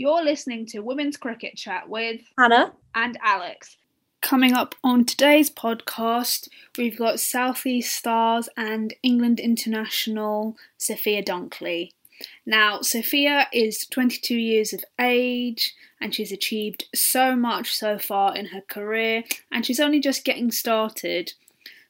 You're listening to Women's Cricket Chat with Hannah and Alex. Coming up on today's podcast, we've got South East Stars and England international Sophia Dunkley. Now, Sophia is 22 years of age and she's achieved so much so far in her career, and she's only just getting started.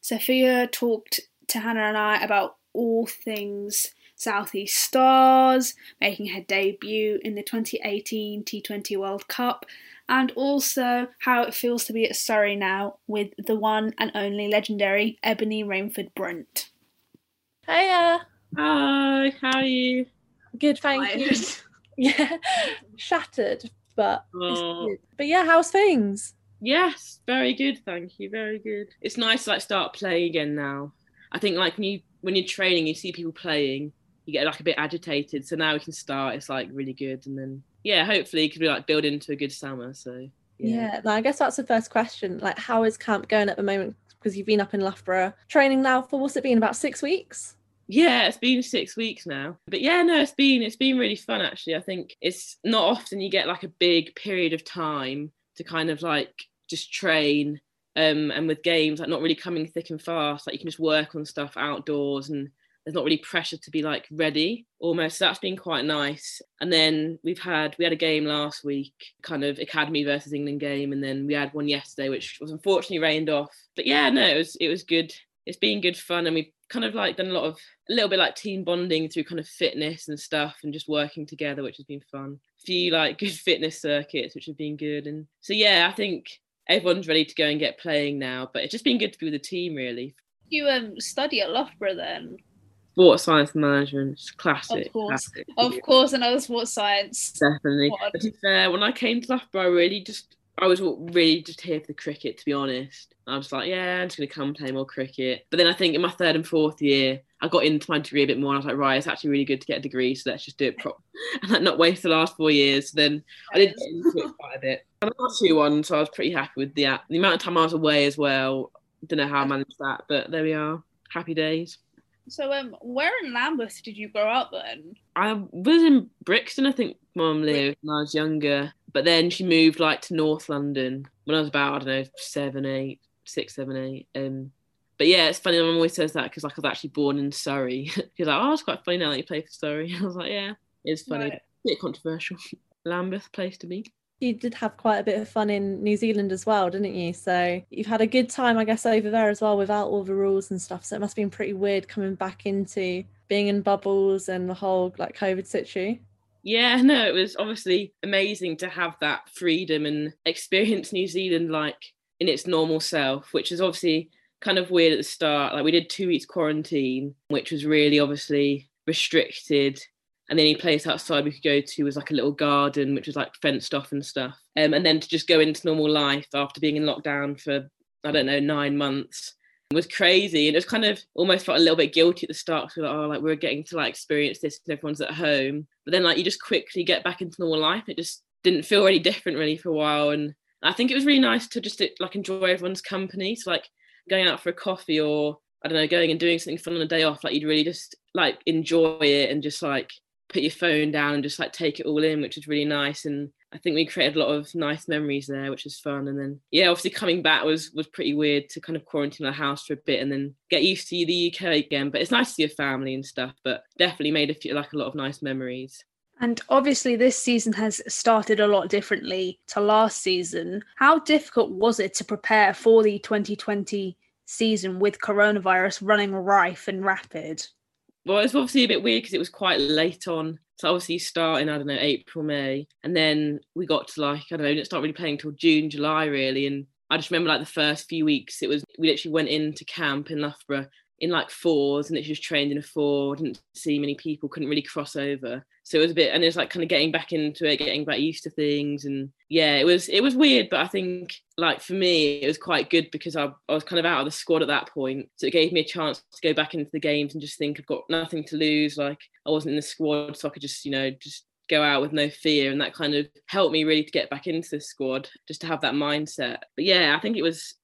Sophia talked to Hannah and I about all things South East Stars, making her debut in the 2018 T20 World Cup, and also how it feels to be at Surrey now with the one and only legendary Ebony Rainford-Brent. Hiya! Hi, how are you? Good, thank you. Yeah, shattered, but it's good. But yeah, how's things? Yes, very good, thank you, very good. It's nice to start playing again now. I think when you're training, you see people playing, you get a bit agitated, so now we can start, it's really good, and then yeah, hopefully it could be build into a good summer, so yeah. I guess that's the first question, how is camp going at the moment, because you've been up in Loughborough training now for, what's it been, about 6 weeks? Yeah, it's been 6 weeks now, but yeah, no, it's been really fun actually. I think it's not often you get a big period of time to just train, and with games not really coming thick and fast, you can just work on stuff outdoors and there's not really pressure to be ready almost, so that's been quite nice. And then we had a game last week, academy versus England game, and then we had one yesterday which was unfortunately rained off, but yeah, no, it was good. It's been good fun, and we've done a little bit team bonding through fitness and stuff and just working together, which has been fun. A few good fitness circuits which have been good, and so yeah, I think everyone's ready to go and get playing now, but it's just been good to be with the team really. You study at Loughborough then? Sports science and management, classic. Of course, another sports science. Definitely. But to be fair, when I came to Loughborough, I was really just here for the cricket, to be honest. I was yeah, I'm just going to come play more cricket. But then I think in my third and fourth year, I got into my degree a bit more, and I was right, it's actually really good to get a degree, so let's just do it properly and not waste the last 4 years. So then I did get into it quite a bit. And I got 2-1, so I was pretty happy with the amount of time I was away as well. Don't know how I managed that, but there we are. Happy days. So where in Lambeth did you grow up then? I was in Brixton, I think Mum lived when I was younger. But then she moved to North London when I was about, 6, 7, 8. But yeah, it's funny, my mum always says that because I was actually born in Surrey. She's oh, it's quite funny now that you play for Surrey. I was yeah, it's funny. Right. Bit controversial. Lambeth, place to be. You did have quite a bit of fun in New Zealand as well, didn't you? So you've had a good time, I guess, over there as well without all the rules and stuff. So it must have been pretty weird coming back into being in bubbles and the whole COVID situation. Yeah, no, it was obviously amazing to have that freedom and experience New Zealand in its normal self, which is obviously kind of weird at the start. We did 2 weeks quarantine, which was really obviously restricted. And the only place outside we could go to was a little garden, which was fenced off and stuff. And then to just go into normal life after being in lockdown for, 9 months was crazy. And it was almost felt a little bit guilty at the start. So we're getting to experience this and everyone's at home. But then you just quickly get back into normal life. It just didn't feel really different really for a while. And I think it was really nice to just enjoy everyone's company. So going out for a coffee or, going and doing something fun on a day off. You'd really just enjoy it and just put your phone down and just take it all in, which was really nice. And I think we created a lot of nice memories there, which was fun. And then yeah, obviously coming back was pretty weird to quarantine our house for a bit and then get used to the UK again, but it's nice to see your family and stuff, but definitely made a lot of nice memories. And obviously this season has started a lot differently to last season. How difficult was it to prepare for the 2020 season with coronavirus running rife and rapid? Well, it's obviously a bit weird because it was quite late on. So obviously starting, April, May. And then we got to it's not really playing until June, July really. And I just remember the first few weeks, we literally went into camp in Loughborough in fours and it just trained in a four, didn't see many people, couldn't really cross over. So it was a bit, and it's getting back into it, getting back used to things. And yeah, it was weird, but I think for me, it was quite good because I was out of the squad at that point. So it gave me a chance to go back into the games and just think I've got nothing to lose. I wasn't in the squad, so I could just, just go out with no fear. And that helped me really to get back into the squad, just to have that mindset. But yeah, I think it was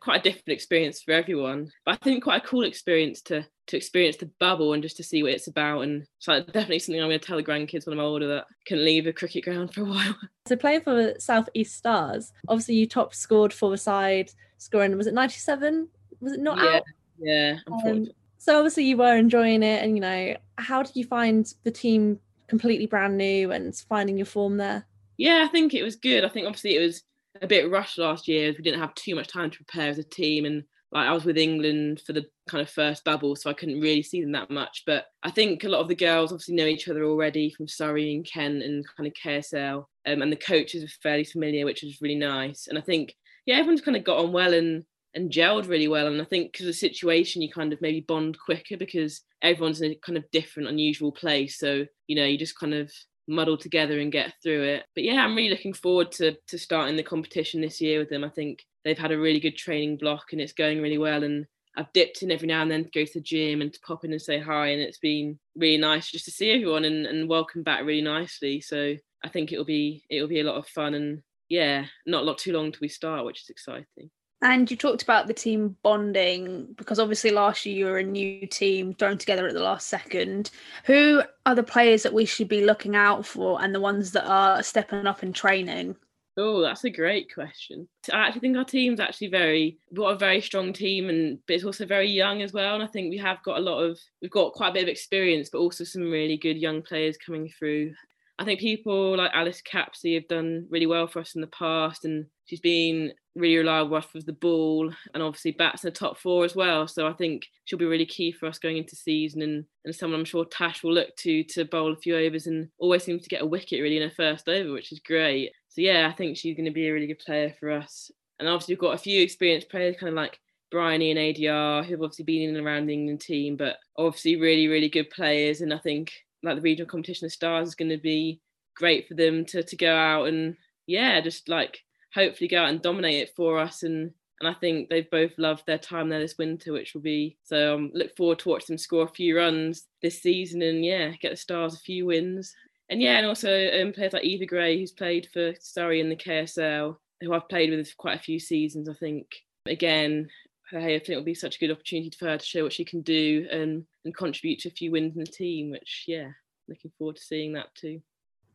quite a different experience for everyone. But I think quite a cool experience to to experience the bubble and just to see what it's about. And it's like definitely something I'm going to tell the grandkids when I'm older, that I can leave a cricket ground for a while. So playing for the South East Stars, obviously you top scored for the side, scoring, was it 97? Was it not out? Yeah, unfortunately. So obviously you were enjoying it, and, you know, how did you find the team completely brand new and finding your form there? Yeah, I think it was good. I think obviously it was a bit rushed last year. We didn't have too much time to prepare as a team, and like I was with England for the kind of first bubble, so I couldn't really see them that much. But I think a lot of the girls obviously know each other already from Surrey and Kent and kind of KSL, and the coaches were fairly familiar, which was really nice. And I think, yeah, everyone's kind of got on well and gelled really well. And I think because of the situation, you kind of maybe bond quicker because everyone's in a kind of different, unusual place. So, you know, you just kind of muddle together and get through it. But yeah, I'm really looking forward to starting the competition this year with them. I think they've had a really good training block and it's going really well. And I've dipped in every now and then to go to the gym and to pop in and say hi. And it's been really nice just to see everyone and welcome back really nicely. So I think it'll be a lot of fun, and yeah, not too long till we start, which is exciting. And you talked about the team bonding, because obviously last year you were a new team thrown together at the last second. Who are the players that we should be looking out for and the ones that are stepping up in training? Oh, that's a great question. I actually think our team's we've got a very strong team, but it's also very young as well. And I think we have got we've got quite a bit of experience, but also some really good young players coming through. I think people like Alice Capsey have done really well for us in the past, and she's been really reliable off of the ball, and obviously bats in the top four as well. So I think she'll be really key for us going into season, and someone I'm sure Tash will look to bowl a few overs, and always seems to get a wicket really in her first over, which is great. So yeah, I think she's going to be a really good player for us. And obviously we've got a few experienced players kind of like Bryony and ADR, who've obviously been in and around the England team, but obviously really, really good players. And I think like the regional competition of Stars is going to be great for them to go out and, yeah, just like hopefully go out and dominate it for us. And I think they've both loved their time there this winter, which will be, so look forward to watching them score a few runs this season and, yeah, get the Stars a few wins. And, yeah, and also players like Eva Gray, who's played for Surrey in the KSL, who I've played with for quite a few seasons, I think. Again, I think it'll be such a good opportunity for her to show what she can do and contribute to a few wins in the team, which, yeah, looking forward to seeing that too.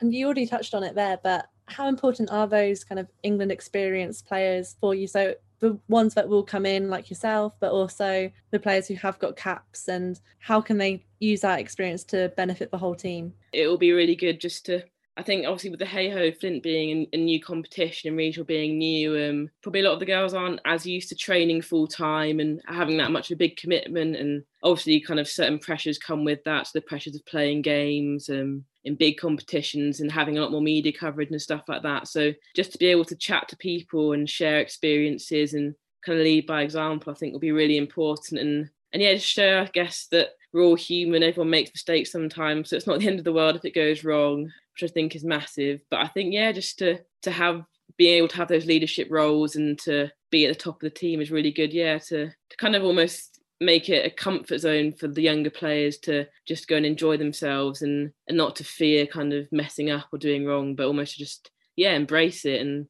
And you already touched on it there, but how important are those kind of England experienced players for you? So the ones that will come in like yourself, but also the players who have got caps, and how can they use that experience to benefit the whole team? It will be really good just to, I think obviously with the Heyhoe Flint being a new competition and regional being new, probably a lot of the girls aren't as used to training full time and having that much of a big commitment, and obviously kind of certain pressures come with that, so the pressures of playing games in big competitions and having a lot more media coverage and stuff like that. So just to be able to chat to people and share experiences and kind of lead by example, I think will be really important. And yeah, just show, I guess, that we're all human, everyone makes mistakes sometimes, so it's not the end of the world if it goes wrong, which I think is massive. But I think, yeah, just being able to have those leadership roles and to be at the top of the team is really good, yeah, to kind of almost make it a comfort zone for the younger players to just go and enjoy themselves and not to fear kind of messing up or doing wrong, but almost just, yeah, embrace it. And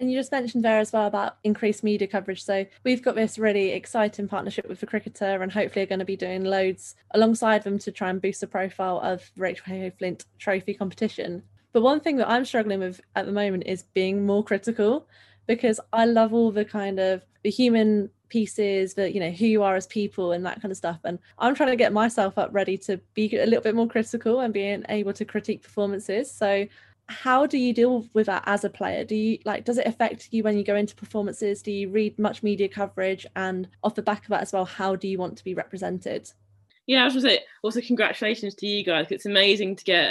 you just mentioned there as well about increased media coverage. So we've got this really exciting partnership with The Cricketer, and hopefully are going to be doing loads alongside them to try and boost the profile of Rachel Heyhoe Flint Trophy competition. But one thing that I'm struggling with at the moment is being more critical, because I love all the kind of the human pieces, that, you know, who you are as people and that kind of stuff. And I'm trying to get myself up ready to be a little bit more critical and being able to critique performances. So how do you deal with that as a player? Do you does it affect you when you go into performances? Do you read much media coverage? And off the back of that as well, how do you want to be represented? Yeah, I was going to say, also congratulations to you guys. It's amazing to get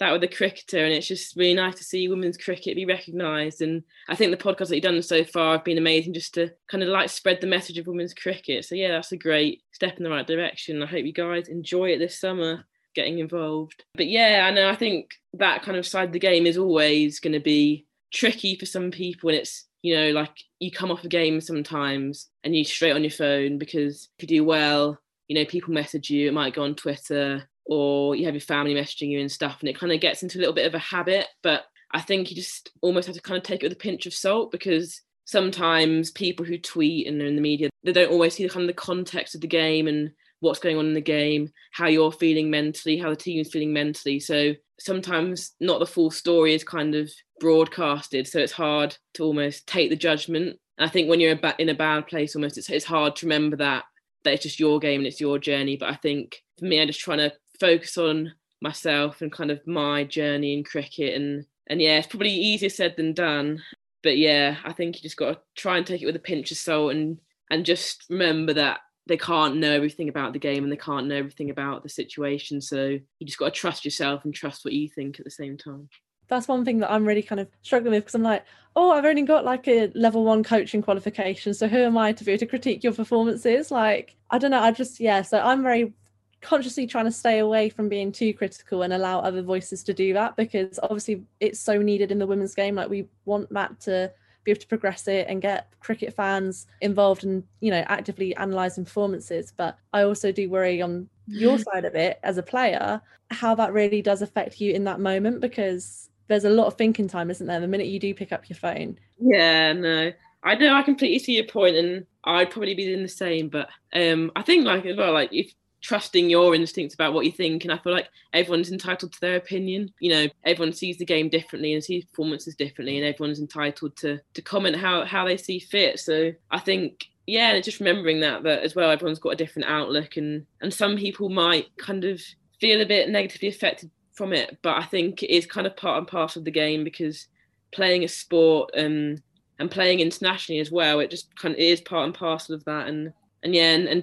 that with The Cricketer, and it's just really nice to see women's cricket be recognised. And I think the podcasts that you've done so far have been amazing just to kind of spread the message of women's cricket. So yeah, that's a great step in the right direction. I hope you guys enjoy it this summer, getting involved. But yeah, I know, I think that kind of side of the game is always going to be tricky for some people, and it's, you know, like you come off a game sometimes and you're straight on your phone, because if you do well, you know, people message you, it might go on Twitter, or you have your family messaging you and stuff, and it kind of gets into a little bit of a habit. But I think you just almost have to kind of take it with a pinch of salt, because sometimes people who tweet and are in the media, they don't always see the kind of the context of the game and what's going on in the game, how you're feeling mentally, how the team is feeling mentally. So sometimes not the full story is kind of broadcasted, so it's hard to almost take the judgment. And I think when you're in a bad place, almost it's hard to remember that it's just your game and it's your journey. But I think for me, I'm just trying to focus on myself and kind of my journey in cricket. And yeah, it's probably easier said than done. But yeah, I think you just got to try and take it with a pinch of salt and just remember that they can't know everything about the game and they can't know everything about the situation. So you just got to trust yourself and trust what you think at the same time. That's one thing that I'm really kind of struggling with, because I'm like, oh, I've only got like a level 1 coaching qualification. So who am I to be able to critique your performances? Like, I don't know. So I'm very consciously trying to stay away from being too critical and allow other voices to do that, because obviously it's so needed in the women's game. Like, we want that to be able to progress it and get cricket fans involved and, you know, actively analysing performances. But I also do worry on your side of it as a player, how that really does affect you in that moment, because there's a lot of thinking time, isn't there, the minute you do pick up your phone. Yeah, no, I know, I completely see your point, and I'd probably be doing the same. But I think, like, as well, like, if trusting your instincts about what you think, and I feel like everyone's entitled to their opinion. You know, everyone sees the game differently and sees performances differently, and everyone's entitled to comment how they see fit. So I think, yeah, and just remembering that as well, everyone's got a different outlook, and some people might kind of feel a bit negatively affected from it, but I think it is kind of part and parcel of the game, because playing a sport and playing internationally as well, it just kind of is part and parcel of that. And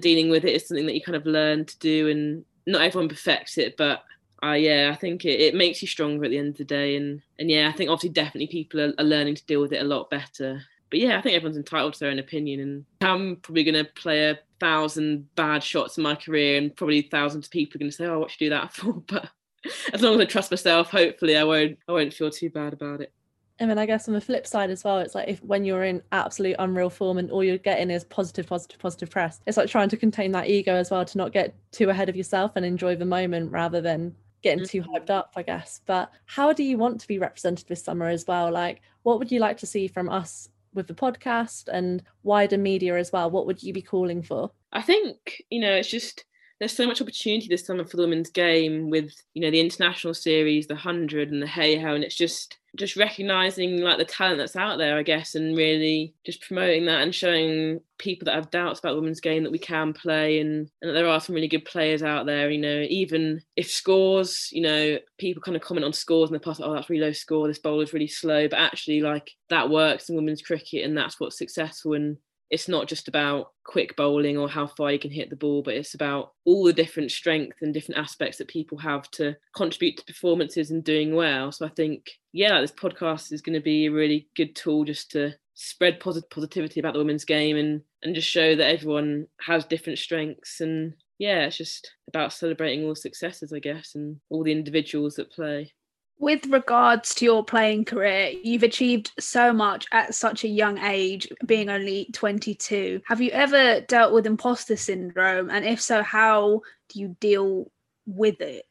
dealing with it is something that you kind of learn to do, and not everyone perfects it, but I think it makes you stronger at the end of the day. And yeah, I think obviously definitely people are learning to deal with it a lot better. But yeah, I think everyone's entitled to their own opinion, and I'm probably going to play 1,000 bad shots in my career, and probably thousands of people are going to say, oh, what should you do that for? But as long as I trust myself, hopefully I won't feel too bad about it. I mean, I guess on the flip side as well, it's like when you're in absolute unreal form and all you're getting is positive press, it's like trying to contain that ego as well, to not get too ahead of yourself and enjoy the moment rather than getting too hyped up, I guess. But how do you want to be represented this summer as well? Like, what would you like to see from us with the podcast and wider media as well? What would you be calling for? I think, you know, it's just, there's so much opportunity this summer for the women's game with, you know, the international series, the 100 and the Heyhoe, and it's just recognising like the talent that's out there, I guess, and really just promoting that and showing people that have doubts about the women's game that we can play, and that there are some really good players out there. You know, even if scores, you know, people kind of comment on scores in the past, oh, that's really low score, this bowler's really slow, but actually, like, that works in women's cricket, and that's what's successful. And it's not just about quick bowling or how far you can hit the ball, but it's about all the different strengths and different aspects that people have to contribute to performances and doing well. So I think, yeah, this podcast is going to be a really good tool just to spread positivity about the women's game, and just show that everyone has different strengths. And yeah, it's just about celebrating all the successes, I guess, and all the individuals that play. With regards to your playing career, you've achieved so much at such a young age, being only 22. Have you ever dealt with imposter syndrome? And if so, how do you deal with it?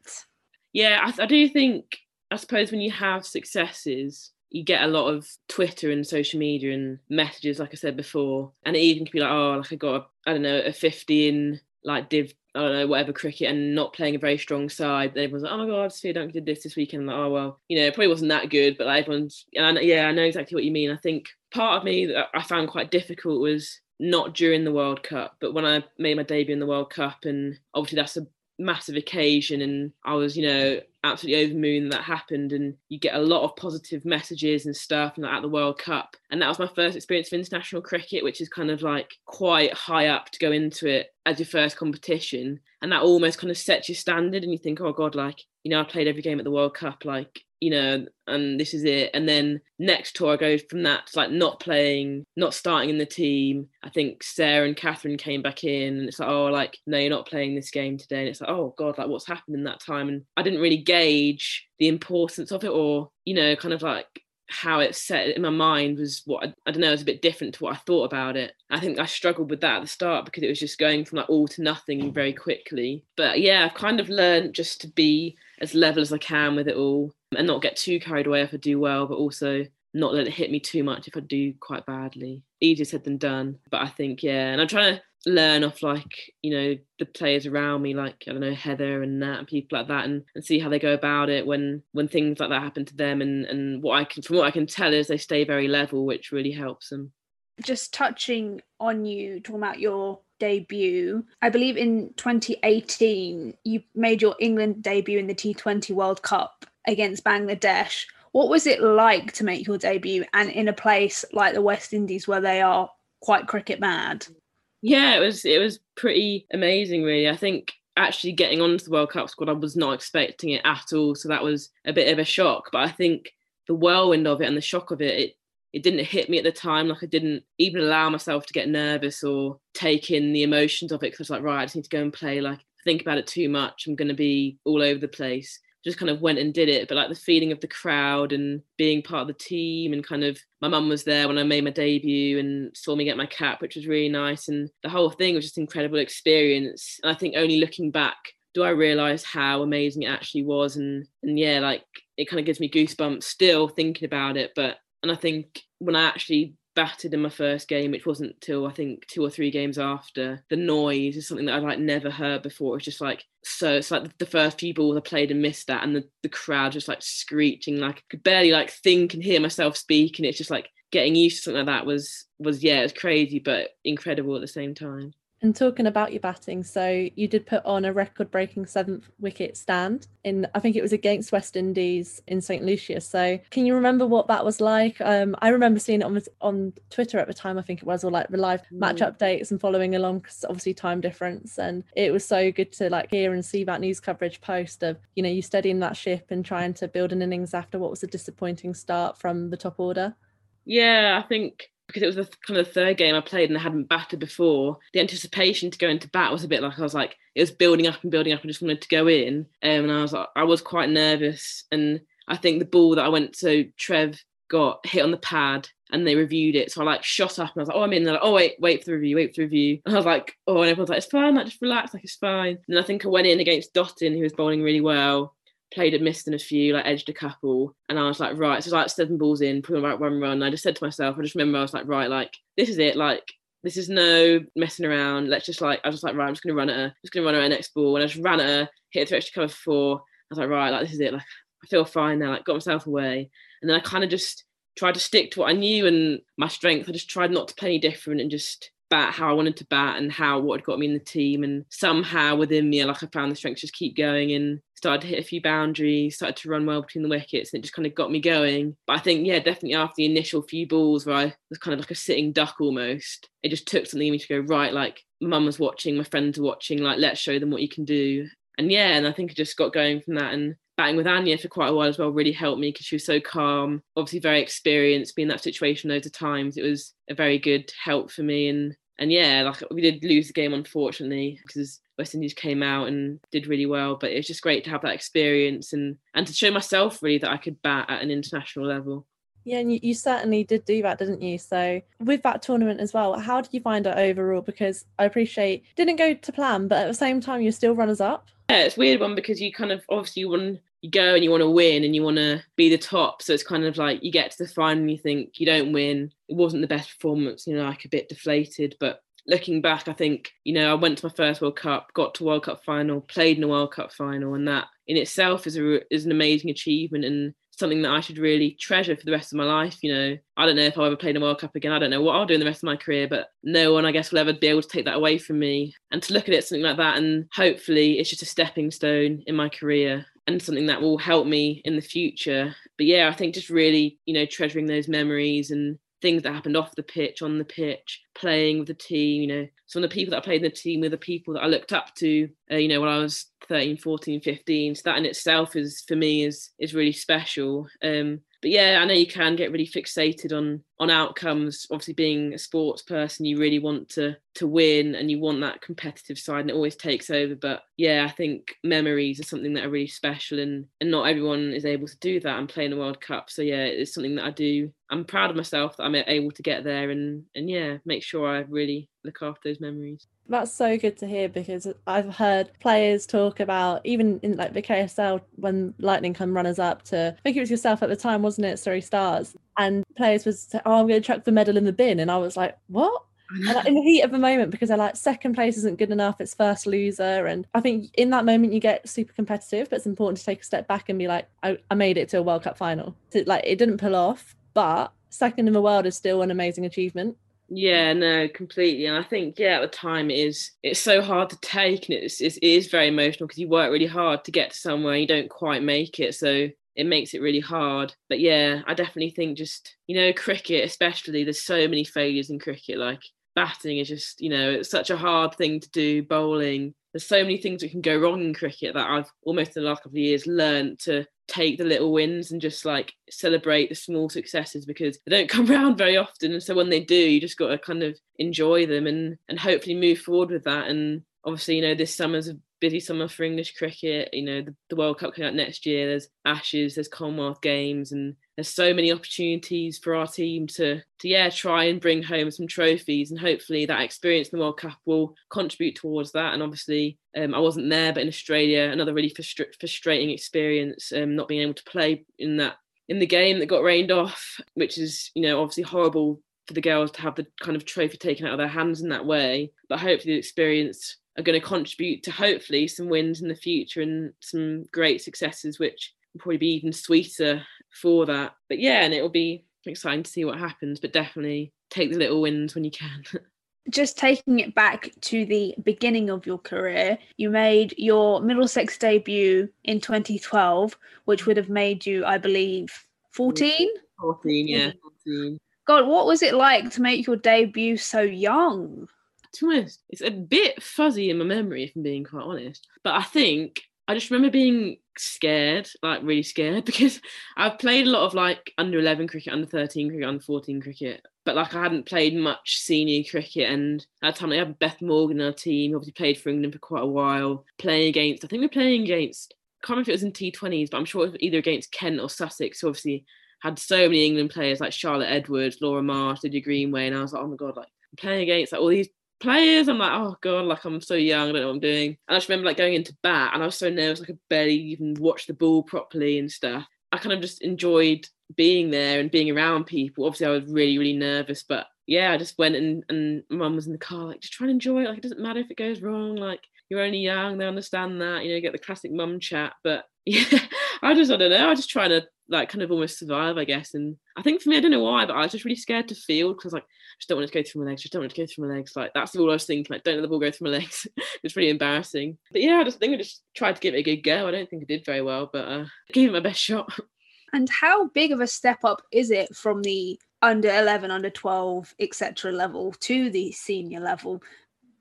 Yeah, I do think, I suppose, when you have successes, you get a lot of Twitter and social media and messages, like I said before. And it even could be like, oh, like I got, a 50 in like Div, I don't know, whatever cricket, and not playing a very strong side. Everyone's like, oh my God, Sophia Dunkley did this weekend. I'm like, oh, well, you know, it probably wasn't that good, but like everyone's, and I know exactly what you mean. I think part of me that I found quite difficult was not during the World Cup, but when I made my debut in the World Cup, and obviously that's a massive occasion, and I was, you know, absolutely over the moon that happened, and you get a lot of positive messages and stuff, and like, at the World Cup, and that was my first experience of international cricket, which is kind of like quite high up to go into it as your first competition, and that almost kind of sets your standard, and you think, oh God, like, you know, I played every game at the World Cup, like, you know, and this is it. And then next tour I go from that to like not playing, not starting in the team. I think Sarah and Catherine came back in, and it's like, oh, like, no, you're not playing this game today. And it's like, oh God, like, what's happened in that time? And I didn't really gauge the importance of it, or, you know, kind of like how it set in my mind was what I don't know, it was a bit different to what I thought about it. I think I struggled with that at the start, because it was just going from like all to nothing very quickly. But yeah, I've kind of learned just to be as level as I can with it all, and not get too carried away if I do well, but also not let it hit me too much if I do quite badly. Easier said than done. But I think, yeah, and I'm trying to learn off, like, you know, the players around me, like, I don't know, Heather and Nat and people like that, and see how they go about it when things like that happen to them, and what I can, from what I can tell, is they stay very level, which really helps them. Just touching on you, talking about your debut, I believe in 2018 you made your England debut in the T20 World Cup against Bangladesh. What was it like to make your debut and in a place like the West Indies where they are quite cricket mad? Yeah, it was pretty amazing, really. I think actually getting onto the World Cup squad, I was not expecting it at all. So that was a bit of a shock. But I think the whirlwind of it and the shock of it, it didn't hit me at the time. Like, I didn't even allow myself to get nervous or take in the emotions of it, because I was like, right, I just need to go and play. Like, think about it too much, I'm going to be all over the place. Just kind of went and did it. But like the feeling of the crowd and being part of the team, and kind of my mum was there when I made my debut and saw me get my cap, which was really nice, and the whole thing was just an incredible experience. And I think only looking back do I realise how amazing it actually was, and yeah, like, it kind of gives me goosebumps still thinking about it. But, and I think when I actually batted in my first game, which wasn't till I think 2 or 3 games after, the noise is something that I'd like never heard before. It's just like, so it's like the first few balls I played and missed that, and the crowd just like screeching, like I could barely like think and hear myself speak, and it's just like getting used to something like that was yeah, it was crazy but incredible at the same time. And talking about your batting, so you did put on a record-breaking 7th wicket stand in, I think it was against West Indies in St. Lucia. So can you remember what that was like? I remember seeing it on Twitter at the time, I think it was, or like the live match updates and following along, because obviously time difference. And it was so good to like hear and see that news coverage post of, you know, you steadying that ship and trying to build an innings after what was a disappointing start from the top order. Yeah, I think, because it was the third game I played and I hadn't batted before, the anticipation to go into bat was a bit like, I was like, it was building up and just wanted to go in. And I was like, I was quite nervous. And I think the ball that I went to, Trev got hit on the pad and they reviewed it. So I like shot up and I was like, oh, I'm in. They're like, oh, wait for the review, And I was like, oh, and everyone's like, it's fine, like, just relax, like, it's fine. And I think I went in against Dottin, who was bowling really well. Played at missed in a few, like edged a couple, and I was like, right, so like 7 balls in, probably about 1 run. And I just said to myself, I just remember I was like, right, like this is it, like this is no messing around. Let's just like, I was just like, right, I'm just gonna run at her, next ball. And I just ran at her, hit through extra cover for 4. I was like, right, like this is it, like I feel fine now, like got myself away. And then I kind of just tried to stick to what I knew and my strength. I just tried not to play any different and just bat how I wanted to bat and how what had got me in the team. And somehow within me, like I found the strength to just keep going, and started to hit a few boundaries, started to run well between the wickets, and it just kind of got me going. But I think, yeah, definitely after the initial few balls where I was kind of like a sitting duck almost, it just took something in me to go, right, like mum was watching, my friends are watching, like let's show them what you can do. And yeah, and I think I just got going from that. And batting with Anya for quite a while as well really helped me, because she was so calm, obviously very experienced, been in that situation loads of times. It was a very good help for me. And yeah, like we did lose the game, unfortunately, because West Indies came out and did really well. But it was just great to have that experience and to show myself really that I could bat at an international level. Yeah, and you certainly did do that, didn't you? So with that tournament as well, how did you find it overall? Because I appreciate it didn't go to plan, but at the same time, you're still runners up. Yeah, it's a weird one, because you kind of obviously you go and you want to win and you want to be the top. So it's kind of like you get to the final and you think you don't win. It wasn't the best performance, you know, like a bit deflated. But looking back, I think, you know, I went to my first World Cup, got to World Cup final, played in a World Cup final. And that in itself is an amazing achievement and something that I should really treasure for the rest of my life. You know, I don't know if I'll ever play in a World Cup again. I don't know what I'll do in the rest of my career, but no one, I guess, will ever be able to take that away from me. And to look at it, something like that, and hopefully it's just a stepping stone in my career and something that will help me in the future. But yeah, I think just really, you know, treasuring those memories and things that happened off the pitch, on the pitch, playing with the team, you know, some of the people that I played in the team were the people that I looked up to, you know, when I was 13, 14, 15. So that in itself is, for me, is really special. But yeah, I know you can get really fixated on outcomes. Obviously, being a sports person, you really want to win and you want that competitive side, and it always takes over. But yeah, I think memories are something that are really special, and not everyone is able to do that and play in the World Cup. So yeah, it's something that I do. I'm proud of myself that I'm able to get there and yeah, make sure I really look after those memories. That's so good to hear, because I've heard players talk about, even in like the KSL, when Lightning come runners up to, I think it was yourself at the time, wasn't it, Surrey Stars, and players would say, oh, I'm going to chuck the medal in the bin. And I was like, what? And like, in the heat of the moment, because they're like, second place isn't good enough, it's first loser. And I think in that moment you get super competitive, but it's important to take a step back and be like, I made it to a World Cup final. So, like, it didn't pull off, but second in the world is still an amazing achievement. Yeah, no, completely. And I think, yeah, at the time it's so hard to take, and it is very emotional because you work really hard to get to somewhere and you don't quite make it, so it makes it really hard. But yeah, I definitely think just, you know, cricket especially, there's so many failures in cricket. Like batting is just, you know, it's such a hard thing to do, bowling. There's so many things that can go wrong in cricket that I've almost in the last couple of years learned to take the little wins and just like celebrate the small successes, because they don't come round very often, and so when they do you just got to kind of enjoy them and hopefully move forward with that. And obviously, you know, this summer's a busy summer for English cricket. You know, the World Cup coming out next year, there's Ashes, there's Commonwealth Games, and there's so many opportunities for our team to try and bring home some trophies, and hopefully that experience in the World Cup will contribute towards that. And obviously I wasn't there, but in Australia, another really frustrating experience, not being able to play in the game that got rained off, which is, you know, obviously horrible for the girls to have the kind of trophy taken out of their hands in that way. But hopefully the experience are going to contribute to hopefully some wins in the future and some great successes, which will probably be even sweeter for that. But yeah, and it'll be exciting to see what happens, but definitely take the little wins when you can. Just taking it back to the beginning of your career, you made your Middlesex debut in 2012, which would have made you, I believe, 14? 14, yeah. 14. God, what was it like to make your debut so young? To be honest, it's a bit fuzzy in my memory, if I'm being quite honest. But I think I just remember being scared, like really scared, because I've played a lot of like under 11 cricket, under 13 cricket, under 14 cricket, but like I hadn't played much senior cricket. And at the time I had Beth Morgan on our team, obviously played for England for quite a while, I think we were playing against, I can't remember if it was in T20s, but I'm sure it was either against Kent or Sussex, who obviously had so many England players like Charlotte Edwards, Laura Marsh, Lydia Greenway, and I was like, oh my God, like I'm playing against like all these players, I'm like, oh God, like I'm so young, I don't know what I'm doing. And I just remember like going into bat and I was so nervous, I could barely even watch the ball properly and stuff. I kind of just enjoyed being there and being around people. Obviously I was really, really nervous, but yeah, I just went and Mum was in the car like, just try and enjoy it, like it doesn't matter if it goes wrong, like you're only young, they understand that, you know, get the classic mum chat. But yeah, I just trying to like kind of almost survive, I guess. And I think for me, I don't know why, but I was just really scared to field, because like I just don't want it to go through my legs, like that's all I was thinking, like don't let the ball go through my legs. It's really embarrassing. But yeah, I just tried to give it a good go. I don't think I did very well, but I gave it my best shot. And how big of a step up is it from the under 11, under 12, etc. level to the senior level?